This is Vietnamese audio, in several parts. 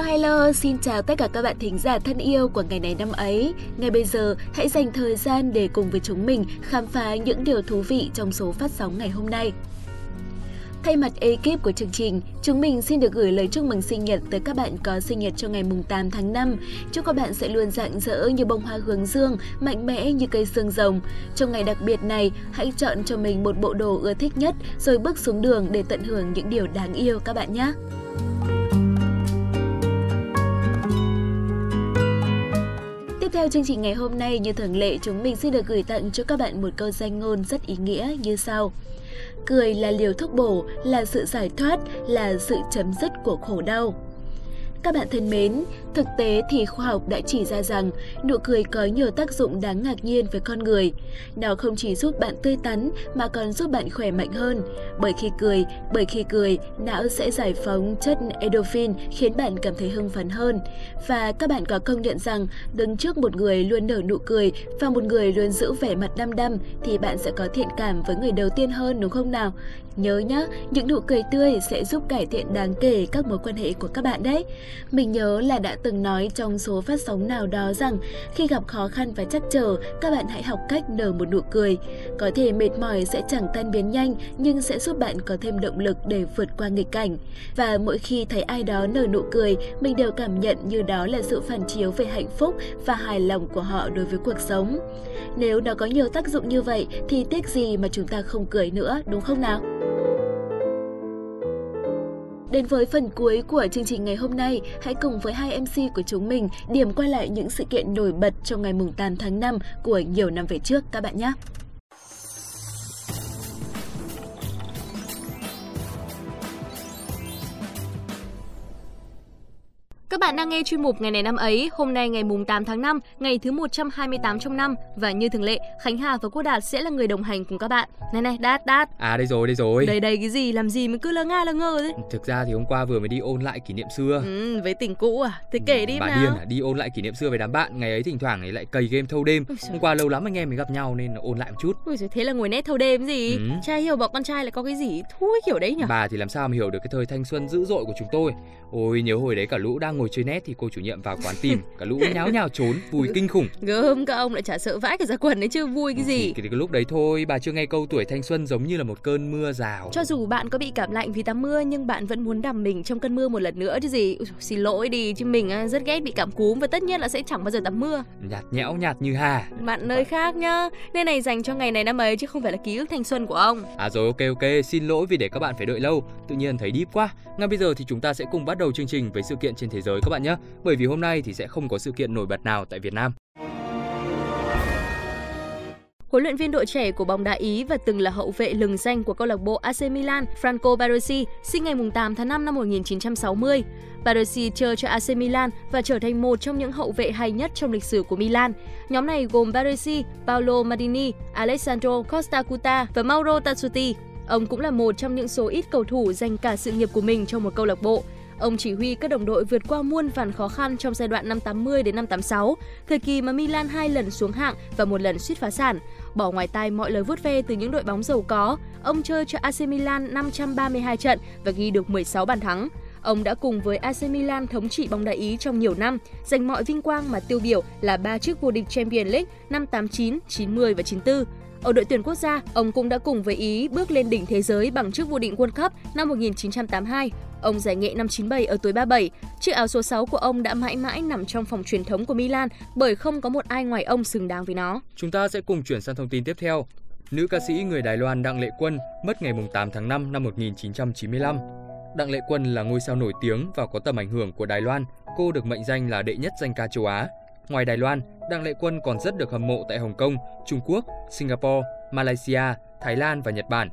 Hello, xin chào tất cả các bạn thính giả thân yêu của ngày này năm ấy. Ngay bây giờ, hãy dành thời gian để cùng với chúng mình khám phá những điều thú vị trong số phát sóng ngày hôm nay. Thay mặt ekip của chương trình, chúng mình xin được gửi lời chúc mừng sinh nhật tới các bạn có sinh nhật cho ngày 8 tháng 5. Chúc các bạn sẽ luôn rạng rỡ như bông hoa hướng dương, mạnh mẽ như cây xương rồng. Trong ngày đặc biệt này, hãy chọn cho mình một bộ đồ ưa thích nhất rồi bước xuống đường để tận hưởng những điều đáng yêu các bạn nhé. Theo chương trình ngày hôm nay, như thường lệ, chúng mình xin được gửi tặng cho các bạn một câu danh ngôn rất ý nghĩa như sau. Cười là liều thuốc bổ, là sự giải thoát, là sự chấm dứt của khổ đau. Các bạn thân mến, thực tế thì khoa học đã chỉ ra rằng nụ cười có nhiều tác dụng đáng ngạc nhiên với con người. Nó không chỉ giúp bạn tươi tắn mà còn giúp bạn khỏe mạnh hơn. Bởi khi cười, não sẽ giải phóng chất endorphin khiến bạn cảm thấy hưng phấn hơn. Và các bạn có công nhận rằng đứng trước một người luôn nở nụ cười và một người luôn giữ vẻ mặt đăm đăm thì bạn sẽ có thiện cảm với người đầu tiên hơn, đúng không nào? Nhớ nhá, những nụ cười tươi sẽ giúp cải thiện đáng kể các mối quan hệ của các bạn đấy. Mình nhớ là đã từng nói trong số phát sóng nào đó rằng khi gặp khó khăn và trắc trở, các bạn hãy học cách nở một nụ cười. Có thể mệt mỏi sẽ chẳng tan biến nhanh nhưng sẽ giúp bạn có thêm động lực để vượt qua nghịch cảnh. Và mỗi khi thấy ai đó nở nụ cười, mình đều cảm nhận như đó là sự phản chiếu về hạnh phúc và hài lòng của họ đối với cuộc sống. Nếu nó có nhiều tác dụng như vậy thì tiếc gì mà chúng ta không cười nữa, đúng không nào? Đến với phần cuối của chương trình ngày hôm nay, hãy cùng với hai MC của chúng mình điểm qua lại những sự kiện nổi bật trong ngày 8 tháng 5 của nhiều năm về trước các bạn nhé. Các bạn đang nghe chuyên mục Ngày này năm ấy, hôm nay ngày 8 tháng 5, ngày thứ 128 trong năm. Và như thường lệ, Khánh Hà và cô Đạt sẽ là người đồng hành cùng các bạn. Này, Đạt. À, đây rồi. Đây cái gì, làm gì mà cứ lơ ngơ thế. Thực ra thì hôm qua vừa mới đi ôn lại kỷ niệm xưa. Với tình cũ à? Thế kể đi bà nào. Bà điên à, đi ôn lại kỷ niệm xưa với đám bạn. Ngày ấy thỉnh thoảng ấy lại cày game thâu đêm. Hôm qua lâu lắm anh em mới gặp nhau nên ôn lại một chút. Ôi giời, thế là ngồi nét thâu đêm gì? Cha hiểu bọn con trai là có cái gì thúi kiểu đấy nhỉ? Bà thì làm sao mà hiểu được cái thời thanh xuân dữ dội của chúng tôi. Ôi, nhớ hồi đấy cả lũ đang ngồi chơi net thì cô chủ nhiệm vào quán tìm, cả lũ nháo nhào trốn, vui kinh khủng. Gớm, các ông lại chả sợ vãi cả ra quần đấy chứ, vui cái gì. Thì cái lúc đấy thôi, bà chưa nghe câu tuổi thanh xuân giống như là một cơn mưa rào. Cho dù bạn có bị cảm lạnh vì tắm mưa nhưng bạn vẫn muốn đằm mình trong cơn mưa một lần nữa chứ gì. Ui, xin lỗi đi chứ mình rất ghét bị cảm cúm và tất nhiên là sẽ chẳng bao giờ tắm mưa. Nhạt nhẽo nhạt như hà. Bạn nơi khác nhá, nơi này dành cho ngày này năm ấy chứ không phải là ký ức thanh xuân của ông. À rồi, ok, xin lỗi vì để các bạn phải đợi lâu. Tự nhiên thấy deep quá. Ngay bây giờ thì chúng ta sẽ cùng bắt đầu chương trình với sự kiện trên thế giới các bạn nhé. Bởi vì hôm nay thì sẽ không có sự kiện nổi bật nào tại Việt Nam. Huấn luyện viên đội trẻ của bóng đá Ý và từng là hậu vệ lừng danh của câu lạc bộ AC Milan, Franco Baresi, sinh ngày 8 tháng 5 năm 1960. Baresi chơi cho AC Milan và trở thành một trong những hậu vệ hay nhất trong lịch sử của Milan. Nhóm này gồm Baresi, Paolo Maldini, Alessandro Costacurta và Mauro Tassotti. Ông cũng là một trong những số ít cầu thủ dành cả sự nghiệp của mình cho một câu lạc bộ. Ông chỉ huy các đồng đội vượt qua muôn vàn khó khăn trong giai đoạn năm 80 đến năm 86, thời kỳ mà Milan 2 lần xuống hạng và 1 lần suýt phá sản. Bỏ ngoài tai mọi lời vuốt ve từ những đội bóng giàu có, ông chơi cho AC Milan 532 trận và ghi được 16 bàn thắng. Ông đã cùng với AC Milan thống trị bóng đá Ý trong nhiều năm, giành mọi vinh quang mà tiêu biểu là 3 chức vô địch Champions League năm 89, 90 và 94. Ở đội tuyển quốc gia, ông cũng đã cùng với Ý bước lên đỉnh thế giới bằng chức vô địch World Cup năm 1982. Ông giải nghệ năm 97 ở tuổi 37. Chiếc áo số 6 của ông đã mãi mãi nằm trong phòng truyền thống của Milan bởi không có một ai ngoài ông xứng đáng với nó. Chúng ta sẽ cùng chuyển sang thông tin tiếp theo. Nữ ca sĩ người Đài Loan Đặng Lệ Quân mất ngày 8 tháng 5 năm 1995. Đặng Lệ Quân là ngôi sao nổi tiếng và có tầm ảnh hưởng của Đài Loan. Cô được mệnh danh là đệ nhất danh ca châu Á. Ngoài Đài Loan, Đặng Lệ Quân còn rất được hâm mộ tại Hồng Kông, Trung Quốc, Singapore, Malaysia, Thái Lan và Nhật Bản.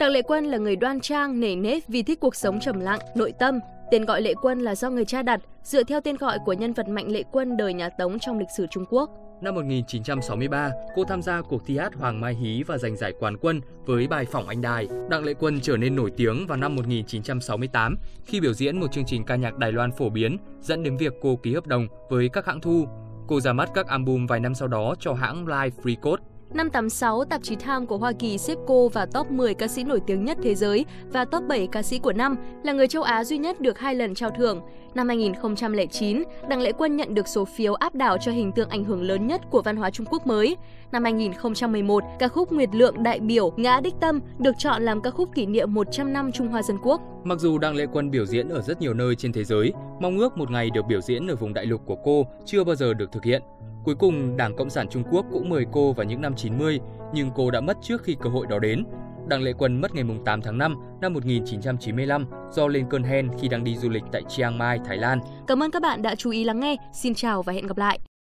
Đặng Lệ Quân là người đoan trang, nể nếp vì thích cuộc sống trầm lặng, nội tâm. Tên gọi Lệ Quân là do người cha đặt, dựa theo tên gọi của nhân vật Mạnh Lệ Quân đời nhà Tống trong lịch sử Trung Quốc. Năm 1963, cô tham gia cuộc thi hát Hoàng Mai Hí và giành giải quán quân với bài Phỏng Anh Đài. Đặng Lệ Quân trở nên nổi tiếng vào năm 1968 khi biểu diễn một chương trình ca nhạc Đài Loan phổ biến, dẫn đến việc cô ký hợp đồng với các hãng thu. Cô ra mắt các album vài năm sau đó cho hãng Live Free Code. Năm 86, tạp chí Time của Hoa Kỳ xếp cô vào top 10 ca sĩ nổi tiếng nhất thế giới và top 7 ca sĩ của năm, là người châu Á duy nhất được 2 lần trao thưởng. Năm 2009, Đặng Lệ Quân nhận được số phiếu áp đảo cho hình tượng ảnh hưởng lớn nhất của văn hóa Trung Quốc mới. Năm 2011, ca khúc Nguyệt Lượng Đại Biểu Ngã Đích Tâm được chọn làm ca khúc kỷ niệm 100 năm Trung Hoa Dân Quốc. Mặc dù Đặng Lệ Quân biểu diễn ở rất nhiều nơi trên thế giới, mong ước một ngày được biểu diễn ở vùng đại lục của cô chưa bao giờ được thực hiện. Cuối cùng, Đảng Cộng sản Trung Quốc cũng mời cô vào những năm 90, nhưng cô đã mất trước khi cơ hội đó đến. Đặng Lệ Quân mất ngày 8 tháng 5 năm 1995 do lên cơn hen khi đang đi du lịch tại Chiang Mai, Thái Lan. Cảm ơn các bạn đã chú ý lắng nghe. Xin chào và hẹn gặp lại!